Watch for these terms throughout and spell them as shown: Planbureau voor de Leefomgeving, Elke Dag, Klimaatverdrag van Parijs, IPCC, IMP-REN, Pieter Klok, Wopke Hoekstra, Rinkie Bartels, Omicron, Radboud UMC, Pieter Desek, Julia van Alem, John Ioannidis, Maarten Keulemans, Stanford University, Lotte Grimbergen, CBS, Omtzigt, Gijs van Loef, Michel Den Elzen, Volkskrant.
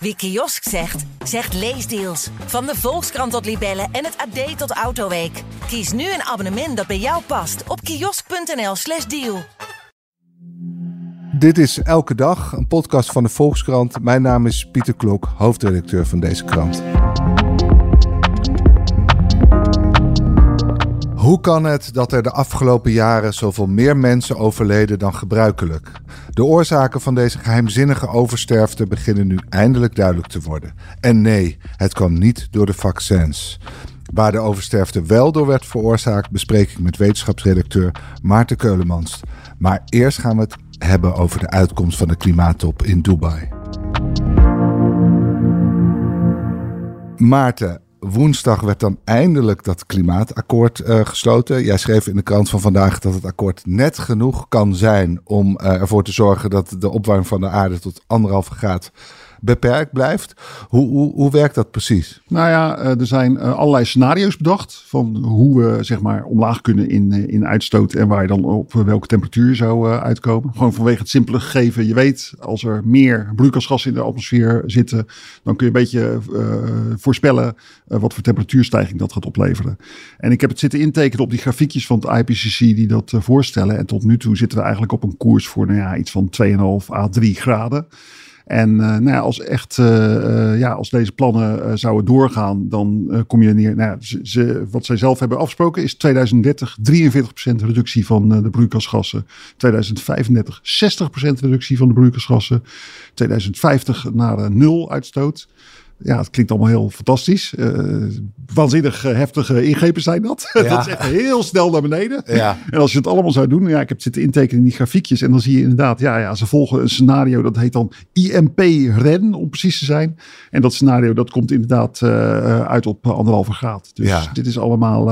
Wie kiosk zegt, zegt leesdeals. Van de Volkskrant tot Libellen en het AD tot Autoweek. Kies nu een abonnement dat bij jou past op kiosk.nl/deal. Dit is Elke Dag, een podcast van de Volkskrant. Mijn naam is Pieter Klok, hoofdredacteur van deze krant. Hoe kan het dat er de afgelopen jaren zoveel meer mensen overleden dan gebruikelijk? De oorzaken van deze geheimzinnige oversterfte beginnen nu eindelijk duidelijk te worden. En nee, het kwam niet door de vaccins. Waar de oversterfte wel door werd veroorzaakt, bespreek ik met wetenschapsredacteur Maarten Keulemans. Maar eerst gaan we het hebben over de uitkomst van de klimaattop in Dubai. Maarten, woensdag werd dan eindelijk dat klimaatakkoord gesloten. Jij schreef in de krant van vandaag dat het akkoord net genoeg kan zijn om ervoor te zorgen dat de opwarming van de aarde tot 1,5 graden beperkt blijft. Hoe werkt dat precies? Nou ja, er zijn allerlei scenario's bedacht van hoe we zeg maar omlaag kunnen in uitstoot en waar je dan op welke temperatuur zou uitkomen. Gewoon vanwege het simpele gegeven. Je weet, als er meer broeikasgassen in de atmosfeer zitten, dan kun je een beetje voorspellen wat voor temperatuurstijging dat gaat opleveren. En ik heb het zitten intekenen op die grafiekjes van het IPCC die dat voorstellen. En tot nu toe zitten we eigenlijk op een koers voor iets van 2,5 à 3 graden. En als deze plannen zouden doorgaan, dan kom je neer. Wat zij zelf hebben afgesproken is 2030 43% reductie van de broeikasgassen. 2035 60% reductie van de broeikasgassen. 2050 naar nul uitstoot. Ja, het klinkt allemaal heel fantastisch. Waanzinnig heftige ingrepen zijn dat. Ja. Dat is echt heel snel naar beneden. Ja. En als je het allemaal zou doen, ik heb zitten intekenen in die grafiekjes. En dan zie je inderdaad, ze volgen een scenario dat heet dan IMP-REN, om precies te zijn. En dat scenario, dat komt inderdaad uit op 1,5 graden. Dus dit is allemaal,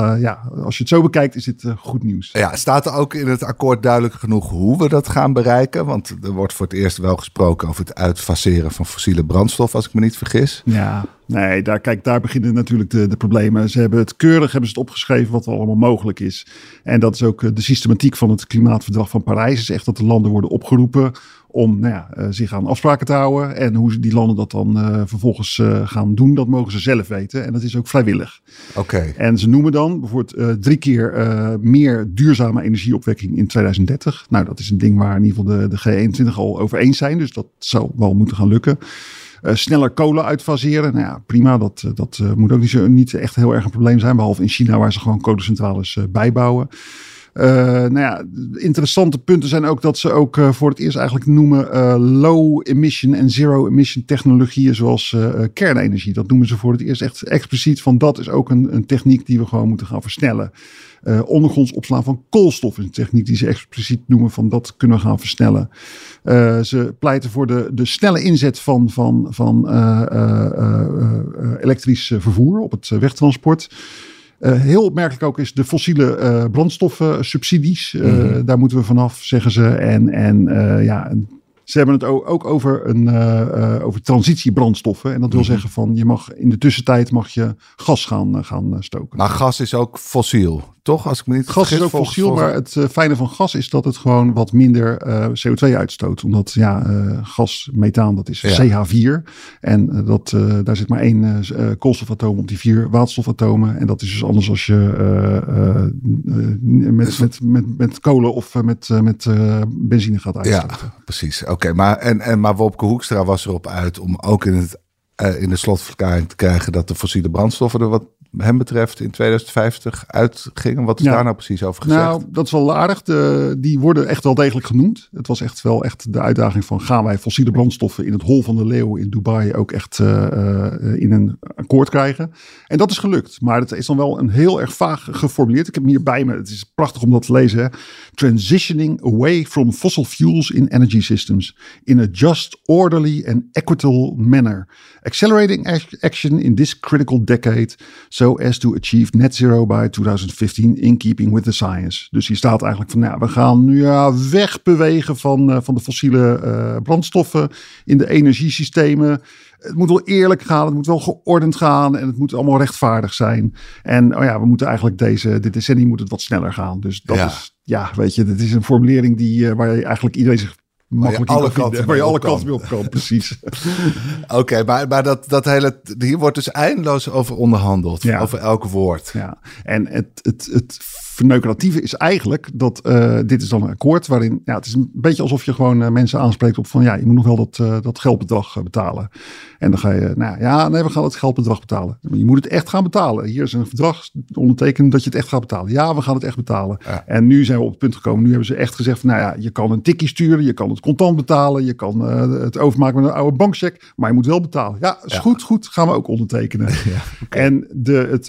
als je het zo bekijkt, is dit goed nieuws. Ja, staat er ook in het akkoord duidelijk genoeg hoe we dat gaan bereiken? Want er wordt voor het eerst wel gesproken over het uitfaseren van fossiele brandstof, als ik me niet vergis. Ja, nee, daar beginnen natuurlijk de problemen. Ze hebben het keurig opgeschreven wat er allemaal mogelijk is. En dat is ook de systematiek van het Klimaatverdrag van Parijs. Is echt dat de landen worden opgeroepen om zich aan afspraken te houden. En hoe die landen dat dan vervolgens gaan doen, dat mogen ze zelf weten. En dat is ook vrijwillig. Okay. En ze noemen dan bijvoorbeeld 3 keer meer duurzame energieopwekking in 2030. Nou, dat is een ding waar in ieder geval de G21 al over eens zijn. Dus dat zou wel moeten gaan lukken. Sneller kolen uitfaseren. Nou ja, prima. Dat moet ook niet echt heel erg een probleem zijn. Behalve in China waar ze gewoon kolencentrales bijbouwen. Interessante punten zijn ook dat ze ook voor het eerst eigenlijk noemen low emission en zero emission technologieën zoals kernenergie. Dat noemen ze voor het eerst echt expliciet van dat is ook een techniek die we gewoon moeten gaan versnellen. Ondergronds opslaan van koolstof is een techniek die ze expliciet noemen van dat kunnen we gaan versnellen. Ze pleiten voor de snelle inzet van elektrisch vervoer op het wegtransport. Heel opmerkelijk ook is de fossiele brandstoffen subsidies. Mm-hmm. Daar moeten we vanaf, zeggen ze. Ze hebben het ook over over transitiebrandstoffen. En dat wil zeggen van je mag in de tussentijd mag je gas gaan stoken. Maar gas is ook fossiel, toch? Als ik me niet vergis. Gas is ook fossiel, maar het fijne van gas is dat het gewoon wat minder CO2 uitstoot. Omdat gas, methaan, dat is CH4. En daar zit maar 1 koolstofatoom op die 4 waterstofatomen. En dat is dus anders als je met kolen of met benzine gaat uitstoten. Ja, precies. Oké, maar Wopke Hoekstra was erop uit om ook in de slotverklaring te krijgen dat de fossiele brandstoffen er wat hem betreft in 2050 uitgingen. Wat is daar nou precies over gezegd? Nou, dat is wel aardig. Die worden echt wel degelijk genoemd. Het was echt wel echt de uitdaging van gaan wij fossiele brandstoffen in het hol van de leeuw in Dubai ook echt in een akkoord krijgen. En dat is gelukt. Maar het is dan wel een heel erg vaag geformuleerd. Ik heb hem hier bij me. Het is prachtig om dat te lezen. Hè? Transitioning away from fossil fuels in energy systems in a just, orderly and equitable manner. Accelerating action in this critical decade so as to achieve net zero by 2015 in keeping with the science. Dus hier staat eigenlijk van, we gaan nu wegbewegen van de fossiele brandstoffen in de energiesystemen. Het moet wel eerlijk gaan, het moet wel geordend gaan en het moet allemaal rechtvaardig zijn. En we moeten eigenlijk dit decennium moet het wat sneller gaan. Dus dat is, weet je, dit is een formulering waar eigenlijk iedereen zich Waar je alle kanten mee op kan, precies. Oké, maar dat hele... Hier wordt dus eindeloos over onderhandeld. Ja. Over elk woord. Ja. En het verneukeratieve is eigenlijk dat dit is dan een akkoord waarin... Ja, het is een beetje alsof je gewoon mensen aanspreekt op van... Ja, je moet nog wel dat geldbedrag betalen. En dan ga je... we gaan het geldbedrag betalen. Je moet het echt gaan betalen. Hier is een verdrag ondertekend dat je het echt gaat betalen. Ja, we gaan het echt betalen. Ja. En nu zijn we op het punt gekomen. Nu hebben ze echt gezegd van... je kan een tikkie sturen. Je kan het contant betalen. Je kan het overmaken met een oude bankcheck. Maar je moet wel betalen. Ja, is goed. Gaan we ook ondertekenen. Ja, okay. En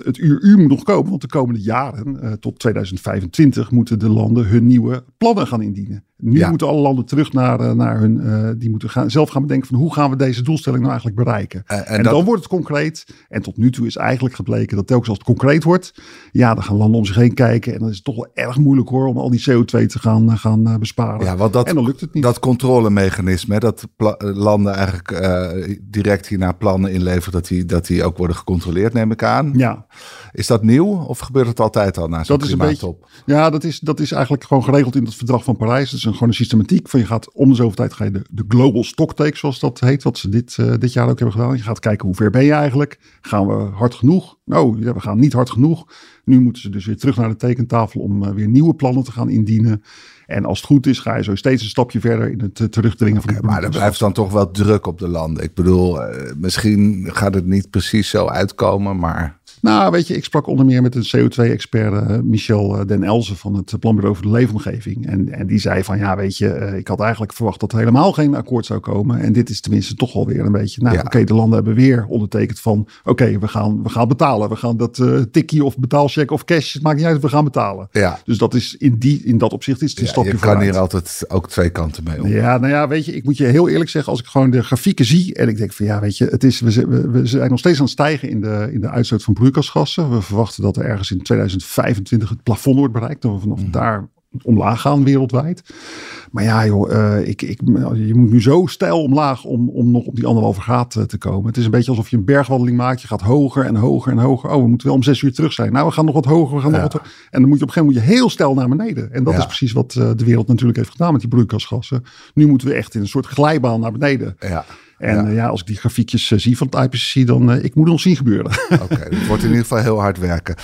het uur moet nog komen. Want de komende jaren, tot 2025, moeten de landen hun nieuwe plannen gaan indienen. Nu moeten alle landen terug naar hun... die moeten zelf gaan bedenken van hoe gaan we deze doelstelling nou eigenlijk bereiken. En dan wordt het concreet. En tot nu toe is eigenlijk gebleken dat telkens als het concreet wordt... Ja, dan gaan landen om zich heen kijken. En dan is het toch wel erg moeilijk hoor om al die CO2 te gaan besparen. Ja, want en dan lukt het niet. Dat controlemechanisme, hè, dat landen eigenlijk direct hierna plannen inleveren... Dat die ook worden gecontroleerd, neem ik aan. Ja. Is dat nieuw of gebeurt het altijd al na zo'n klimaattop? Ja, dat is eigenlijk gewoon geregeld in het Verdrag van Parijs... Dus gewoon een systematiek van je gaat om de zoveel tijd ga je de global stocktake, zoals dat heet, wat ze dit jaar ook hebben gedaan. Je gaat kijken hoe ver ben je eigenlijk. Gaan we hard genoeg? We gaan niet hard genoeg. Nu moeten ze dus weer terug naar de tekentafel om weer nieuwe plannen te gaan indienen. En als het goed is, ga je zo steeds een stapje verder in het terugdringen van de Maar er blijft dan toch wel druk op de landen. Ik bedoel, misschien gaat het niet precies zo uitkomen, maar... Nou, weet je, ik sprak onder meer met een CO2-expert, Michel Den Elzen van het Planbureau voor de Leefomgeving. En die zei van, ik had eigenlijk verwacht dat er helemaal geen akkoord zou komen. En dit is tenminste toch alweer een beetje, de landen hebben weer ondertekend van, we gaan betalen. We gaan dat tikkie of betaalcheck of cash, het maakt niet uit, we gaan betalen. Ja. Dus dat is in dat opzicht is het een stapje vooruit. Je kan hier altijd ook twee kanten mee om. Ja, ik moet je heel eerlijk zeggen, als ik gewoon de grafieken zie en ik denk van, we zijn nog steeds aan het stijgen in de uitstoot van broeikasgassen. We verwachten dat er ergens in 2025 het plafond wordt bereikt. Dat we vanaf daar omlaag gaan wereldwijd. Maar je moet nu zo steil omlaag om nog op die 1,5 graad te komen. Het is een beetje alsof je een bergwandeling maakt. Je gaat hoger en hoger en hoger. Oh, we moeten wel om 6 uur terug zijn. Nou, we gaan nog wat hoger. En dan moet je op een gegeven moment heel steil naar beneden. En dat is precies wat de wereld natuurlijk heeft gedaan met die broeikasgassen. Nu moeten we echt in een soort glijbaan naar beneden. Ja. Als ik die grafiekjes zie van het IPCC, dan ik moet het nog zien gebeuren. Oké, dat wordt in ieder geval heel hard werken.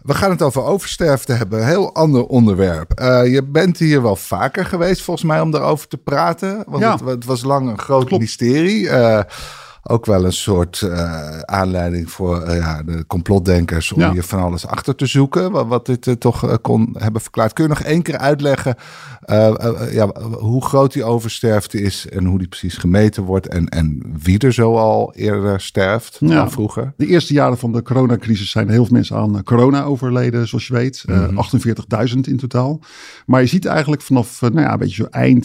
We gaan het over oversterfte hebben. Een heel ander onderwerp. Je bent hier wel vaker geweest volgens mij om daarover te praten. Want het was lang een groot mysterie. Ook wel een soort aanleiding voor de complotdenkers om hier van alles achter te zoeken. Wat dit toch kon hebben verklaard. Kun je nog één keer uitleggen hoe groot die oversterfte is en hoe die precies gemeten wordt en wie er zo al eerder sterft dan vroeger? De eerste jaren van de coronacrisis zijn heel veel mensen aan corona overleden, zoals je weet. 48.000 in totaal. Maar je ziet eigenlijk vanaf een beetje zo eind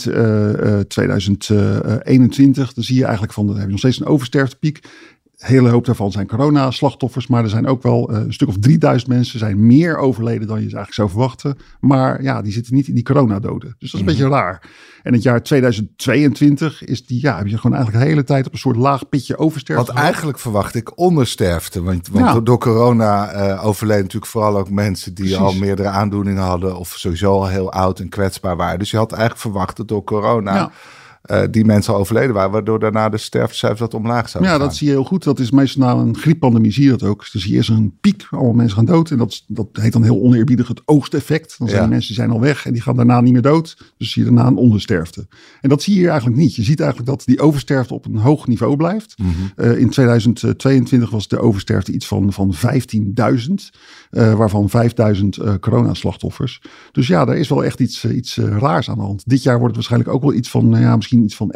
2021, dan zie je eigenlijk dan heb je nog steeds een oversterftepiek. Hele hoop daarvan zijn corona-slachtoffers, maar er zijn ook wel een stuk of 3000 mensen zijn meer overleden dan je eigenlijk zou verwachten. Maar die zitten niet in die coronadoden. Dus dat is een beetje raar. En het jaar 2022 is heb je gewoon eigenlijk de hele tijd op een soort laag pitje oversterfte. Want eigenlijk verwacht ik ondersterfte. Want door corona overleden natuurlijk vooral ook mensen die al meerdere aandoeningen hadden of sowieso al heel oud en kwetsbaar waren. Dus je had eigenlijk verwacht dat door corona... die mensen al overleden waren, waardoor daarna de sterftecijfers dat omlaag zouden gaan. Ja, dat zie je heel goed. Dat is meestal na een grieppandemie, zie je dat ook. Dus hier is een piek, allemaal mensen gaan dood. En dat heet dan heel oneerbiedig het oogsteffect. Dan zijn die mensen die zijn al weg en die gaan daarna niet meer dood. Dus zie je daarna een ondersterfte. En dat zie je hier eigenlijk niet. Je ziet eigenlijk dat die oversterfte op een hoog niveau blijft. Mm-hmm. In 2022 was de oversterfte iets van 15.000, waarvan 5.000 coronaslachtoffers. Dus daar is wel echt iets raars aan de hand. Dit jaar wordt het waarschijnlijk ook wel iets van, misschien iets van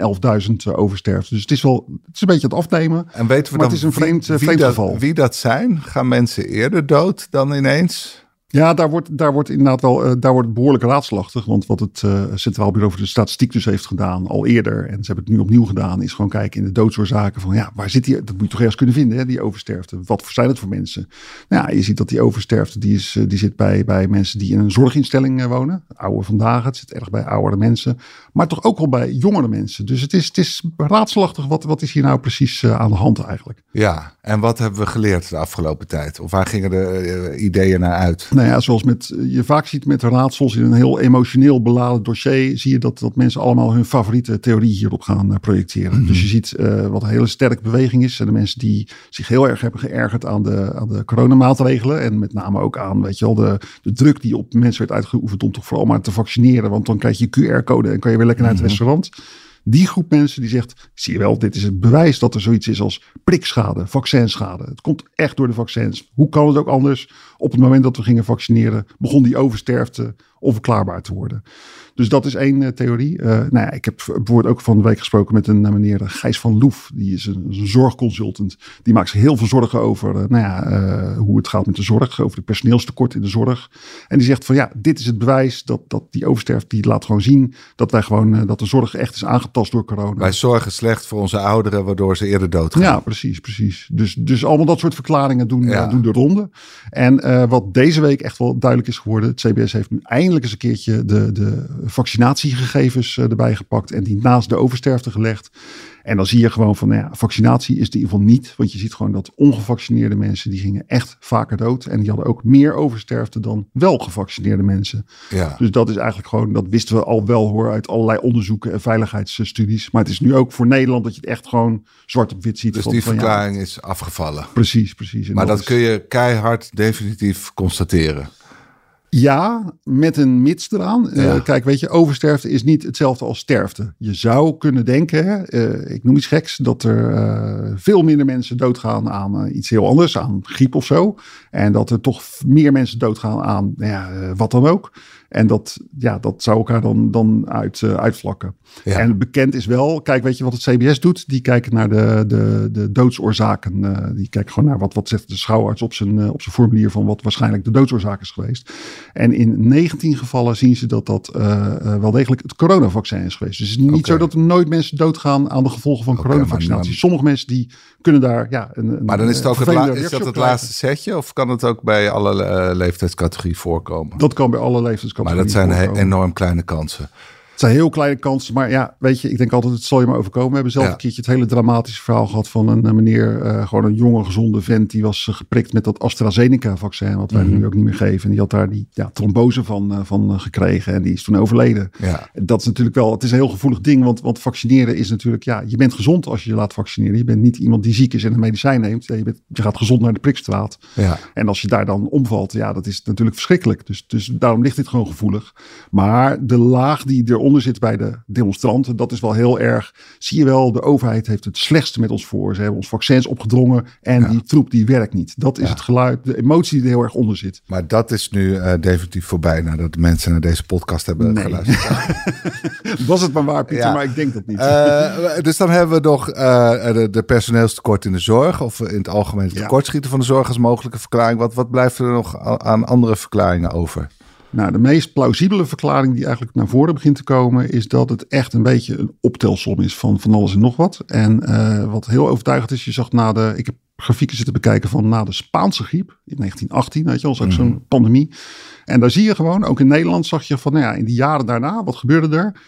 11.000 oversterft. Dus het is een beetje aan het afnemen. En weten we dan, het is een vreemd geval. Wie dat zijn? Gaan mensen eerder dood dan ineens? Ja, daar wordt inderdaad wel wordt behoorlijk raadselachtig. Want wat het Centraal Bureau voor de Statistiek dus heeft gedaan al eerder, en ze hebben het nu opnieuw gedaan, is gewoon kijken in de doodsoorzaken van waar zit die? Dat moet je toch ergens kunnen vinden, hè, die oversterfte. Wat zijn het voor mensen? Nou, je ziet dat die oversterfte, die zit bij mensen die in een zorginstelling wonen. Ouder vandaag, het zit erg bij oudere mensen. Maar toch ook wel bij jongere mensen. Dus het is raadselachtig. Wat is hier nou precies aan de hand eigenlijk? Ja, en wat hebben we geleerd de afgelopen tijd? Of waar gingen de ideeën naar uit? Nou ja, zoals je vaak ziet met raadsels in een heel emotioneel beladen dossier, zie je dat mensen allemaal hun favoriete theorie hierop gaan projecteren. Mm-hmm. Dus je ziet wat een hele sterke beweging is. De mensen die zich heel erg hebben geërgerd aan de coronamaatregelen. En met name ook aan, weet je wel, de druk die op mensen werd uitgeoefend om toch vooral maar te vaccineren. Want dan krijg je QR-code en kan je weer lekker naar het restaurant. Die groep mensen die zegt, zie je wel, dit is het bewijs dat er zoiets is als prikschade, vaccinschade. Het komt echt door de vaccins. Hoe kan het ook anders? Op het moment dat we gingen vaccineren, begon die oversterfte onverklaarbaar te worden. Dus dat is één theorie. Ik heb bijvoorbeeld ook van de week gesproken met een meneer Gijs van Loef. Die is een zorgconsultant. Die maakt zich heel veel zorgen over hoe het gaat met de zorg. Over de personeelstekort in de zorg. En die zegt van ja, dit is het bewijs dat die oversterft. Die laat gewoon zien dat wij gewoon dat de zorg echt is aangetast door corona. Wij zorgen slecht voor onze ouderen, waardoor ze eerder doodgaan. Ja, precies. Dus allemaal dat soort verklaringen doen de ronde. En wat deze week echt wel duidelijk is geworden. Het CBS heeft nu eindelijk eens een keertje de vaccinatiegegevens erbij gepakt en die naast de oversterfte gelegd. En dan zie je gewoon van, vaccinatie is het in ieder geval niet. Want je ziet gewoon dat ongevaccineerde mensen, die gingen echt vaker dood. En die hadden ook meer oversterfte dan wel gevaccineerde mensen. Ja. Dus dat is eigenlijk gewoon, dat wisten we al wel hoor, uit allerlei onderzoeken en veiligheidsstudies. Maar het is nu ook voor Nederland dat je het echt gewoon zwart op wit ziet. Dus die verklaring is afgevallen. Precies. Maar dat kun je keihard definitief constateren. Ja, met een mits eraan. Ja. Kijk, weet je, oversterfte is niet hetzelfde als sterfte. Je zou kunnen denken, ik noem iets geks, dat er veel minder mensen doodgaan aan iets heel anders, aan griep of zo. En dat er toch meer mensen doodgaan aan wat dan ook. En dat zou elkaar dan uitvlakken. Ja. En bekend is wel, kijk, weet je wat het CBS doet? Die kijken naar de doodsoorzaken. Die kijken gewoon naar wat zegt de schouwarts op zijn formulier van wat waarschijnlijk de doodsoorzaak is geweest. En in 19 gevallen zien ze dat wel degelijk het coronavaccin is geweest. Dus het is niet zo dat er nooit mensen doodgaan aan de gevolgen van coronavaccinatie. Sommige mensen die kunnen daar maar dan is het ook is dat het laatste setje? Of kan het ook bij alle leeftijdscategorie voorkomen? Dat kan bij alle leeftijdscategorie. Maar dat zijn enorm kleine kansen. Het zijn heel kleine kansen, maar ja, weet je, ik denk altijd, het zal je maar overkomen. We hebben zelf een keertje het hele dramatische verhaal gehad van een meneer, gewoon een jonge, gezonde vent, die was geprikt met dat AstraZeneca-vaccin, wat wij nu ook niet meer geven. En die had daar die trombose van gekregen en die is toen overleden. Ja. Dat is natuurlijk wel, het is een heel gevoelig ding, want vaccineren is natuurlijk, je bent gezond als je je laat vaccineren. Je bent niet iemand die ziek is en een medicijn neemt. Je gaat gezond naar de prikstraat. Ja. En als je daar dan omvalt, dat is natuurlijk verschrikkelijk. Dus daarom ligt dit gewoon gevoelig. Maar de laag die eronder zit bij de demonstranten, dat is wel heel erg, zie je wel, de overheid heeft het slechtste met ons voor. Ze hebben ons vaccins opgedrongen en die troep die werkt niet. Dat is het geluid, de emotie die er heel erg onder zit. Maar dat is nu definitief voorbij nadat mensen naar deze podcast hebben geluisterd. Was het maar waar, Pieter, maar ik denk dat niet. Dus dan hebben we nog de personeelstekort in de zorg of in het algemeen het tekortschieten van de zorg als mogelijke verklaring. Wat blijft er nog aan andere verklaringen over? Nou, de meest plausibele verklaring die eigenlijk naar voren begint te komen is dat het echt een beetje een optelsom is van alles en nog wat. En wat heel overtuigend is, je zag ik heb grafieken zitten bekijken van na de Spaanse griep in 1918, weet je wel, ook zo'n pandemie. En daar zie je gewoon, ook in Nederland zag je van, in die jaren daarna, wat gebeurde er?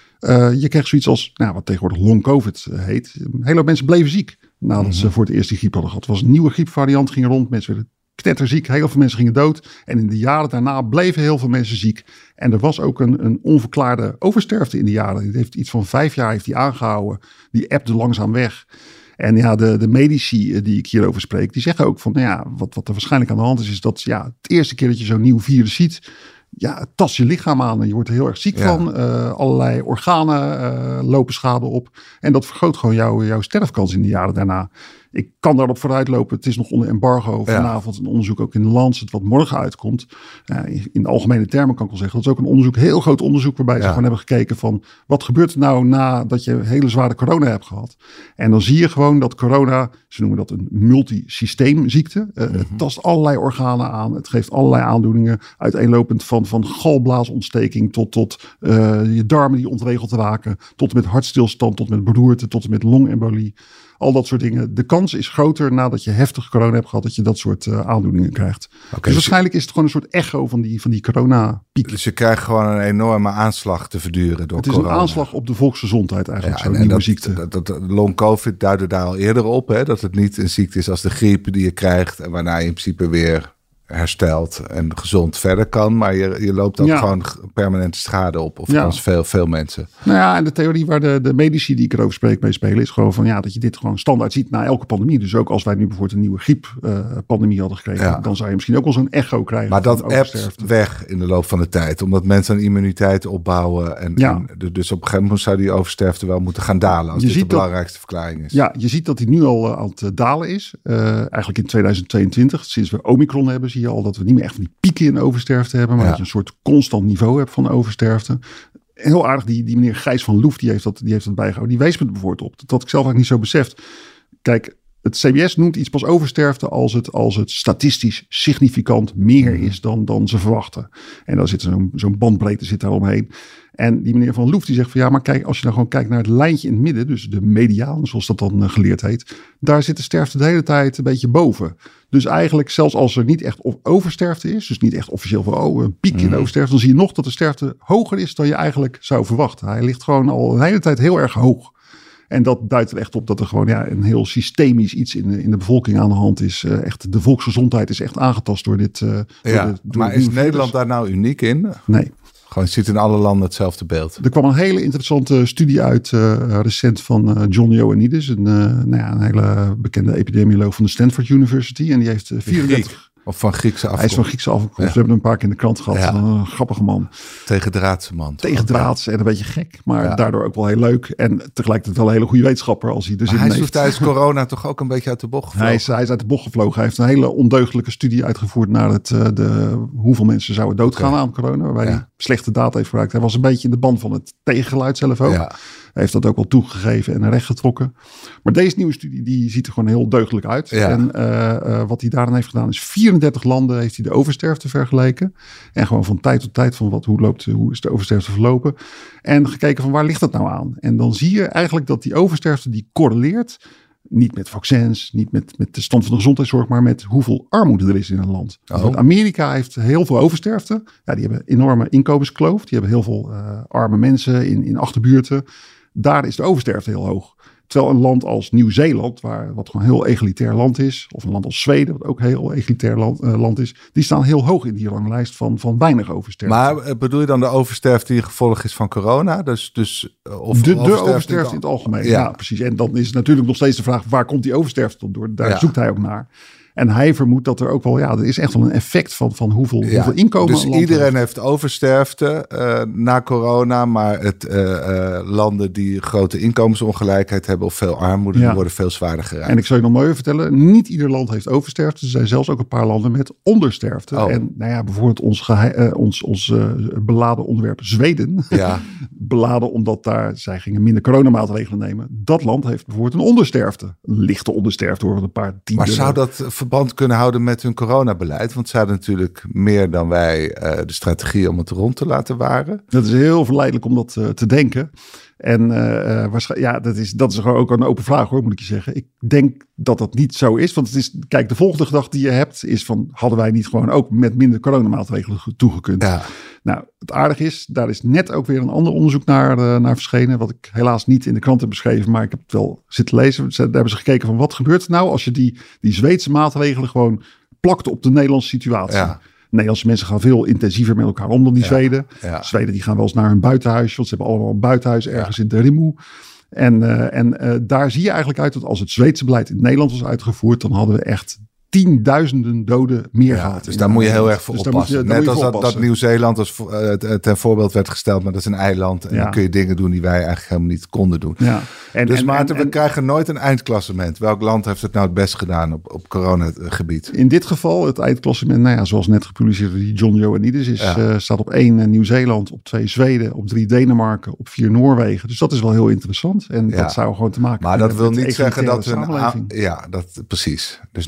Je kreeg zoiets als, wat tegenwoordig long covid heet. Een hele hoop mensen bleven ziek nadat ze voor het eerst die griep hadden gehad. Het was een nieuwe griepvariant, ging rond, mensen werden knetterziek, heel veel mensen gingen dood. En in de jaren daarna bleven heel veel mensen ziek. En er was ook een onverklaarde oversterfte in de jaren. Die heeft iets van 5 jaar heeft die aangehouden. Die appte langzaam weg. En de medici die ik hierover spreek, die zeggen ook van, wat er waarschijnlijk aan de hand is dat het eerste keer dat je zo'n nieuw virus ziet, het tast je lichaam aan en je wordt er heel erg ziek van. Allerlei organen lopen schade op. En dat vergroot gewoon jouw sterfkans in de jaren daarna. Ik kan daarop vooruitlopen. Het is nog onder embargo. Vanavond een onderzoek ook in de Lancet wat morgen uitkomt. In de algemene termen kan ik wel zeggen. Dat is ook een onderzoek, heel groot onderzoek, waarbij ze gewoon hebben gekeken van wat gebeurt er nou nadat je hele zware corona hebt gehad. En dan zie je gewoon dat corona, ze noemen dat een multisysteemziekte. Het tast allerlei organen aan. Het geeft allerlei aandoeningen. Uiteenlopend van galblaasontsteking tot je darmen die ontregeld raken. Tot met hartstilstand, tot met beroerte, tot met longembolie. Al dat soort dingen. De kans is groter nadat je heftig corona hebt gehad dat je dat soort aandoeningen krijgt. Okay, dus waarschijnlijk is het gewoon een soort echo van die corona-piek. Dus je krijgt gewoon een enorme aanslag te verduren door corona. Het is corona. Een aanslag op de volksgezondheid eigenlijk, zo'n nieuwe ziekte. Dat long covid duidde daar al eerder op, hè? Dat het niet een ziekte is als de griep die je krijgt en waarna je in principe weer herstelt en gezond verder kan, maar je loopt dan gewoon permanente schade op, of althans veel mensen. Nou ja, en de theorie waar de medici die ik erover spreek mee spelen is gewoon van dat je dit gewoon standaard ziet na elke pandemie. Dus ook als wij nu bijvoorbeeld een nieuwe grieppandemie hadden gekregen, dan zou je misschien ook wel zo'n echo krijgen. Maar dat appt weg in de loop van de tijd, omdat mensen een immuniteit opbouwen en dus op een gegeven moment zou die oversterfte wel moeten gaan dalen, als dit de belangrijkste verklaring is. Ja, je ziet dat die nu al aan het dalen is. Eigenlijk in 2022, sinds we Omicron hebben, zie je al dat we niet meer echt van die pieken in oversterfte hebben, maar dat je een soort constant niveau hebt van oversterfte. En heel aardig, die meneer Gijs van Loef, die heeft dat bijgehouden. Die wees me er bijvoorbeeld op. Dat had ik zelf eigenlijk niet zo beseft. Kijk, het CBS noemt iets pas oversterfte als het statistisch significant meer is dan ze verwachten. En daar zit zo'n bandbreedte zit daar omheen. En die meneer Van Loef die zegt van ja, maar kijk, als je nou gewoon kijkt naar het lijntje in het midden, dus de mediaan, zoals dat dan geleerd heet, daar zit de sterfte de hele tijd een beetje boven. Dus eigenlijk, zelfs als er niet echt oversterfte is, dus niet echt officieel van een piek in oversterfte, dan zie je nog dat de sterfte hoger is dan je eigenlijk zou verwachten. Hij ligt gewoon al de hele tijd heel erg hoog. En dat duidt er echt op dat er gewoon een heel systemisch iets in de bevolking aan de hand is. Echt, de volksgezondheid is echt aangetast door dit. Maar is Nederland daar nou uniek in? Nee. Gewoon zit in alle landen hetzelfde beeld. Er kwam een hele interessante studie uit recent van John Ioannidis. Een hele bekende epidemioloog van de Stanford University. En die heeft 34... Of van Griekse afkomst. Hij is van Griekse afkomst. Ja. We hebben hem een paar keer in de krant gehad. Ja. Een grappige man. Tegendraadse man. Tegendraadse en een beetje gek. Maar daardoor ook wel heel leuk. En tegelijkertijd wel een hele goede wetenschapper. Als hij er zin in heeft. Hij is tijdens corona toch ook een beetje uit de bocht gevlogen. Hij is uit de bocht gevlogen. Hij heeft een hele ondeugdelijke studie uitgevoerd naar hoeveel mensen zouden doodgaan aan corona. Waarbij hij slechte data heeft gebruikt. Hij was een beetje in de band van het tegengeluid zelf ook. Ja. Hij heeft dat ook wel toegegeven en recht getrokken. Maar deze nieuwe studie die ziet er gewoon heel deugdelijk uit. Ja. En wat hij daarin heeft gedaan is 34 landen heeft hij de oversterfte vergeleken. En gewoon van tijd tot tijd van hoe is de oversterfte verlopen. En gekeken van waar ligt dat nou aan. En dan zie je eigenlijk dat die oversterfte die correleert. Niet met vaccins, niet met de stand van de gezondheidszorg, maar met hoeveel armoede er is in een land. Oh. Amerika heeft heel veel oversterfte. Ja, die hebben enorme inkomenskloof. Die hebben heel veel arme mensen in achterbuurten. Daar is de oversterfte heel hoog. Terwijl een land als Nieuw-Zeeland, wat gewoon een heel egalitair land is, of een land als Zweden, wat ook een heel egalitair land is, die staan heel hoog in die ranglijst van weinig oversterfte. Maar bedoel je dan de oversterfte die gevolg is van corona? Oversterfte in het algemeen, ja precies. En dan is natuurlijk nog steeds de vraag, waar komt die oversterfte dan door? Daar zoekt hij ook naar. En hij vermoedt dat er ook wel, er is echt wel een effect van hoeveel inkomen. Dus iedereen heeft oversterfte na corona, maar landen die grote inkomensongelijkheid hebben of veel armoede, die worden veel zwaarder geraakt. En ik zou je nog mooier vertellen, niet ieder land heeft oversterfte. Er zijn zelfs ook een paar landen met ondersterfte. Oh. En bijvoorbeeld ons beladen onderwerp Zweden. Ja. Beladen omdat zij gingen minder coronamaatregelen nemen. Dat land heeft bijvoorbeeld een ondersterfte. Lichte ondersterfte hoor, een paar tienden. Maar zou dat verband kunnen houden met hun coronabeleid? Want ze hadden natuurlijk meer dan wij de strategie om het rond te laten waren. Dat is heel verleidelijk om dat te denken. En dat is gewoon ook een open vraag hoor, moet ik je zeggen. Ik denk dat dat niet zo is. Want het is, kijk, de volgende gedachte die je hebt is van, hadden wij niet gewoon ook met minder coronamaatregelen toegekund? Ja. Nou, het aardige is, daar is net ook weer een ander onderzoek naar verschenen, wat ik helaas niet in de krant heb beschreven, maar ik heb het wel zitten lezen. Daar hebben ze gekeken van, wat gebeurt er nou als je die Zweedse maatregelen gewoon plakt op de Nederlandse situatie? Ja. Nederlandse mensen gaan veel intensiever met elkaar om dan die Zweden. Ja. Zweden die gaan wel eens naar hun buitenhuisje, want ze hebben allemaal een buitenhuis ergens in de Rimmoe. En daar zie je eigenlijk uit dat als het Zweedse beleid in Nederland was uitgevoerd, dan hadden we echt tienduizenden doden meer gehad. Dus daar moet je heel erg voor oppassen. Net als dat Nieuw-Zeeland als ten voorbeeld werd gesteld, maar dat is een eiland. En dan kun je dingen doen die wij eigenlijk helemaal niet konden doen. Ja. Dus Maarten, we krijgen nooit een eindklassement. Welk land heeft het nou het best gedaan op coronagebied? In dit geval het eindklassement, zoals net gepubliceerd door die John Ioannidis is, staat op 1 Nieuw-Zeeland, op 2 Zweden, op 3 Denemarken, op 4 Noorwegen. Dus dat is wel heel interessant. En dat zou gewoon te maken hebben. Maar dat wil niet zeggen dat we... Ja, dat precies. Dus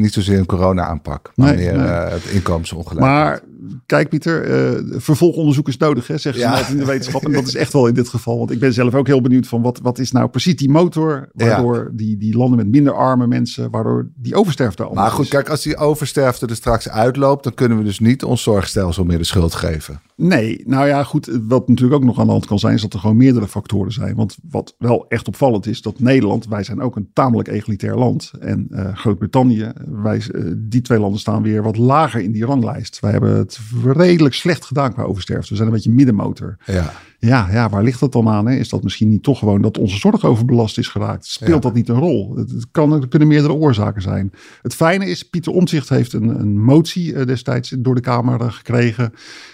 niet zozeer een corona-aanpak, maar meer het inkomensongelijkheid. Maar kijk Pieter, vervolgonderzoek is nodig, hè, zeggen ze altijd in de wetenschap. En dat is echt wel in dit geval. Want ik ben zelf ook heel benieuwd van wat is nou precies die motor, waardoor die landen met minder arme mensen, waardoor die oversterfte anders. Maar goed, kijk, als die oversterfte er straks uitloopt, dan kunnen we dus niet ons zorgstelsel meer de schuld geven. Nee, nou ja, goed. Wat natuurlijk ook nog aan de hand kan zijn, is dat er gewoon meerdere factoren zijn. Want wat wel echt opvallend is, dat Nederland, wij zijn ook een tamelijk egalitair land. En Groot-Brittannië, die twee landen staan weer wat lager in die ranglijst. Wij hebben het redelijk slecht gedaan qua oversterfte. We zijn een beetje middenmotor. Ja. Ja, waar ligt dat dan aan? Hè? Is dat misschien niet toch gewoon dat onze zorg overbelast is geraakt? Speelt dat niet een rol? Er kunnen meerdere oorzaken zijn. Het fijne is, Pieter Omtzigt heeft een motie destijds door de Kamer gekregen.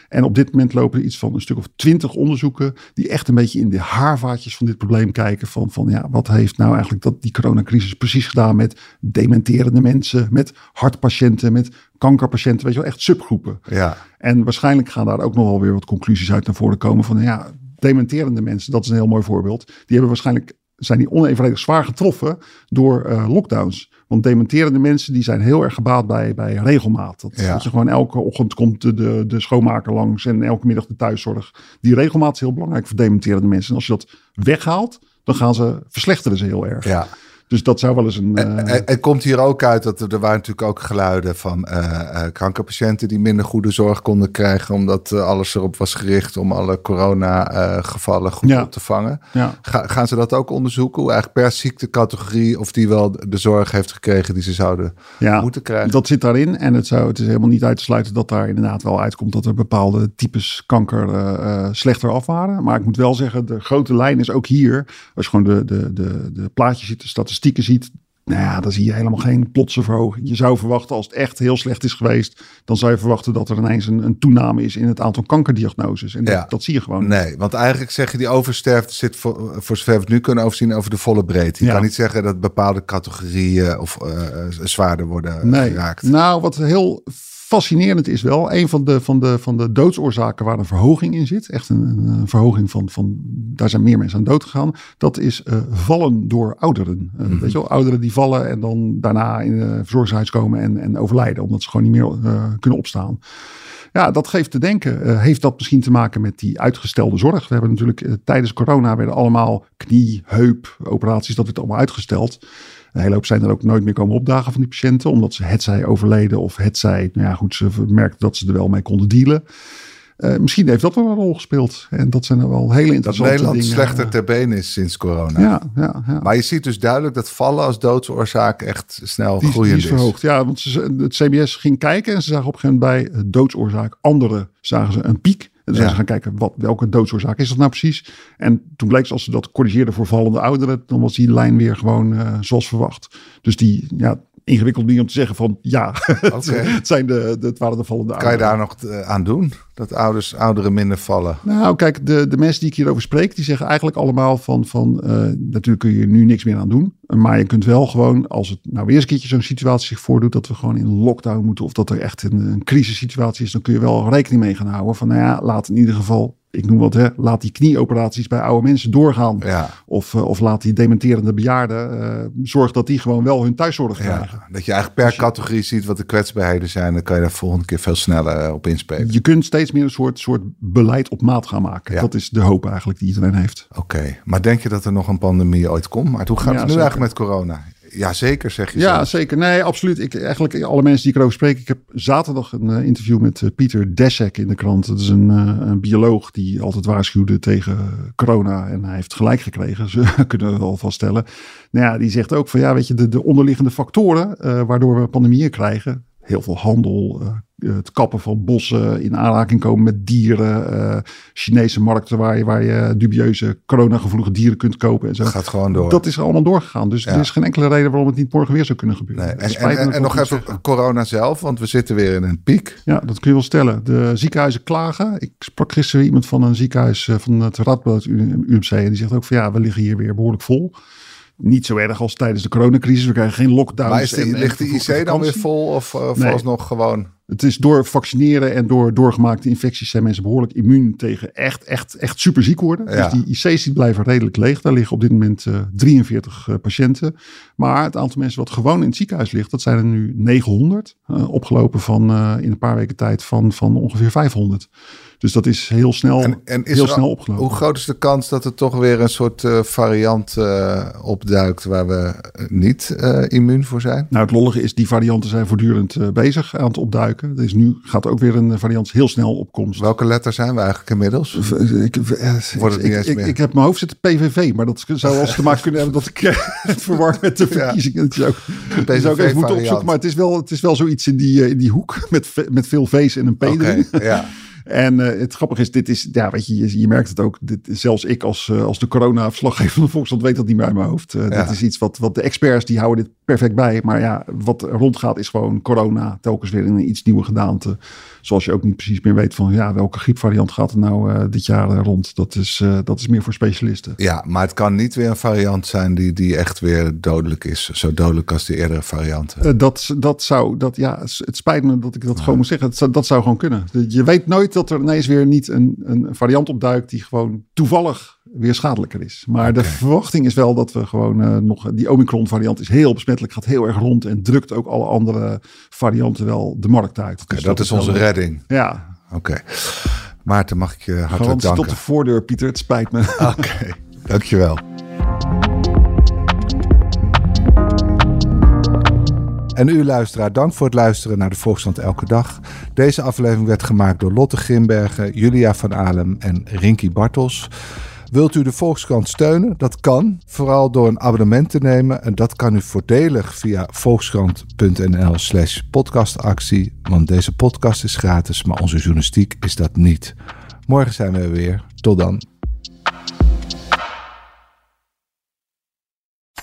En op dit moment lopen er iets van een stuk of 20 onderzoeken die echt een beetje in de haarvaatjes van dit probleem kijken. Van wat heeft nou eigenlijk die coronacrisis precies gedaan met dementerende mensen, met hartpatiënten, met kankerpatiënten, weet je wel, echt subgroepen. Ja. En waarschijnlijk gaan daar ook nogal weer wat conclusies uit naar voren komen van, dementerende mensen, dat is een heel mooi voorbeeld. Die hebben waarschijnlijk, zijn die onevenredig zwaar getroffen door lockdowns. Want dementerende mensen, die zijn heel erg gebaat bij regelmaat. Dat je gewoon elke ochtend komt de schoonmaker langs en elke middag de thuiszorg. Die regelmaat is heel belangrijk voor dementerende mensen. En als je dat weghaalt, dan verslechteren ze heel erg. Ja. Dus dat zou wel eens een... En komt hier ook uit dat er waren natuurlijk ook geluiden van kankerpatiënten die minder goede zorg konden krijgen, omdat alles erop was gericht om alle corona-gevallen goed op te vangen. Ja. Gaan ze dat ook onderzoeken? Hoe eigenlijk per ziektecategorie of die wel de zorg heeft gekregen die ze zouden moeten krijgen? Dat zit daarin en het is helemaal niet uit te sluiten dat daar inderdaad wel uitkomt dat er bepaalde types kanker slechter af waren. Maar ik moet wel zeggen, de grote lijn is ook hier, als je gewoon de plaatjes ziet, de statistieken ziet, dan zie je helemaal geen plotse verhoging. Je zou verwachten, als het echt heel slecht is geweest, dan zou je verwachten dat er ineens een toename is in het aantal kankerdiagnoses. En dat zie je gewoon. Nee, want eigenlijk zeg je die oversterfte zit voor zover we het nu kunnen overzien over de volle breedte. Je kan niet zeggen dat bepaalde categorieën of zwaarder worden geraakt. Nou, wat heel fascinerend is wel, een van de doodsoorzaken waar een verhoging in zit, echt een verhoging van daar zijn meer mensen aan dood gegaan, dat is vallen door ouderen. Weet je wel, ouderen die vallen en dan daarna in verzorgingshuis komen en overlijden, omdat ze gewoon niet meer kunnen opstaan. Ja, dat geeft te denken. Heeft dat misschien te maken met die uitgestelde zorg? We hebben natuurlijk tijdens corona werden allemaal knie, heup, operaties, dat werd allemaal uitgesteld. Een hele hoop zijn er ook nooit meer komen opdagen van die patiënten, omdat ze hetzij overleden of hetzij, ze merkten dat ze er wel mee konden dealen. Misschien heeft dat wel een rol gespeeld. En dat zijn er wel hele interessante dingen. Dat Nederland slechter ter been is sinds corona. Ja. Maar je ziet dus duidelijk dat vallen als doodsoorzaak echt snel groeiend is. Verhoogd. Ja, want het CBS ging kijken en ze zagen op een gegeven moment bij doodsoorzaak anderen zagen ze een piek. En toen zijn ze gaan kijken, welke doodsoorzaak is dat nou precies? En toen bleek, als ze dat corrigeerden voor vallende ouderen, dan was die lijn weer gewoon zoals verwacht. Dus die, ingewikkeld niet om te zeggen van het waren de vallende ouderen. Kan je daar nog aan doen? Dat ouderen minder vallen? Nou kijk, de mensen die ik hierover spreek, die zeggen eigenlijk allemaal van natuurlijk kun je nu niks meer aan doen. Maar je kunt wel gewoon, als het nou weer eens een keertje zo'n situatie zich voordoet, dat we gewoon in lockdown moeten of dat er echt een crisissituatie is, dan kun je wel rekening mee gaan houden van laat in ieder geval, ik noem wat, laat die knieoperaties bij oude mensen doorgaan. Ja. Of laat die dementerende bejaarden, zorg dat die gewoon wel hun thuiszorg krijgen. Dat je eigenlijk per categorie ziet wat de kwetsbaarheden zijn, dan kan je daar volgende keer veel sneller op inspelen. Je kunt steeds meer een soort beleid op maat gaan maken. Ja. Dat is de hoop eigenlijk die iedereen heeft. Oké, maar denk je dat er nog een pandemie ooit komt? Maar hoe gaat het nu eigenlijk met corona? Ja, zeker, zeg je. Ja, zeker. Nee, absoluut. Eigenlijk alle mensen die ik erover spreek. Ik heb zaterdag een interview met Pieter Desek in de krant. Dat is een bioloog die altijd waarschuwde tegen corona. En hij heeft gelijk gekregen. Ze kunnen we wel vaststellen. Nou ja, die zegt ook van de onderliggende factoren waardoor we pandemieën krijgen. Heel veel handel, het kappen van bossen, in aanraking komen met dieren, Chinese markten waar je dubieuze coronagevoelige dieren kunt kopen. En zo. Dat gaat gewoon door. Dat is er allemaal doorgegaan. Dus er is geen enkele reden waarom het niet morgen weer zou kunnen gebeuren. Nee. En nog even zeggen. Corona zelf, want we zitten weer in een piek. Ja, dat kun je wel stellen. De ziekenhuizen klagen. Ik sprak gisteren iemand van een ziekenhuis van het Radboud UMC en die zegt ook van we liggen hier weer behoorlijk vol. Niet zo erg als tijdens de coronacrisis. We krijgen geen lockdowns. Maar ligt de IC dan weer vol of vooralsnog gewoon? Het is door vaccineren en door doorgemaakte infecties zijn mensen behoorlijk immuun tegen echt super ziek worden. Ja. Dus die IC's die blijven redelijk leeg. Daar liggen op dit moment 43 patiënten. Maar het aantal mensen wat gewoon in het ziekenhuis ligt, dat zijn er nu 900. Opgelopen van in een paar weken tijd van ongeveer 500. Dus dat is heel snel, snel opgelopen. Hoe groot is de kans dat er toch weer een soort variant opduikt waar we niet immuun voor zijn? Nou, het lollige is, die varianten zijn voortdurend bezig aan het opduiken. Dus nu gaat ook weer een variant heel snel opkomst. Welke letter zijn we eigenlijk inmiddels? Ik heb mijn hoofd zitten PVV, maar dat zou als te maken kunnen hebben dat ik het verwar met de verkiezingen. Ja. Dat zou ik even moeten opzoeken, maar het is wel zoiets in die hoek met veel V's en een P erin. Ja. En het grappige is, dit is, ja, weet je merkt het ook. Dit, zelfs ik als de corona-verslaggever van de Volkskrant weet dat niet meer in mijn hoofd. Dit is iets wat de experts, die houden dit perfect bij. Maar ja, wat rondgaat is gewoon corona. Telkens weer in een iets nieuwe gedaante. Zoals je ook niet precies meer weet van, ja, welke griepvariant gaat er nou dit jaar rond. Dat is meer voor specialisten. Ja, maar het kan niet weer een variant zijn die echt weer dodelijk is. Zo dodelijk als die eerdere varianten. Het spijt me dat ik dat gewoon moet zeggen. Dat zou gewoon kunnen. Je weet nooit dat er ineens weer niet een variant opduikt die gewoon toevallig weer schadelijker is. Maar de verwachting is wel dat we gewoon die Omicron variant is heel besmettelijk, gaat heel erg rond en drukt ook alle andere varianten wel de markt uit. Dus dat is onze redding. Ja. Oké. Maarten, mag ik je hartelijk danken. Tot de voordeur, Pieter. Het spijt me. Oké. Dankjewel. En u luisteraar, dank voor het luisteren naar de Volkskrant Elke Dag. Deze aflevering werd gemaakt door Lotte Grimbergen, Julia van Alem en Rinkie Bartels. Wilt u de Volkskrant steunen? Dat kan. Vooral door een abonnement te nemen. En dat kan u voordelig via volkskrant.nl/podcastactie. Want deze podcast is gratis, maar onze journalistiek is dat niet. Morgen zijn we er weer. Tot dan.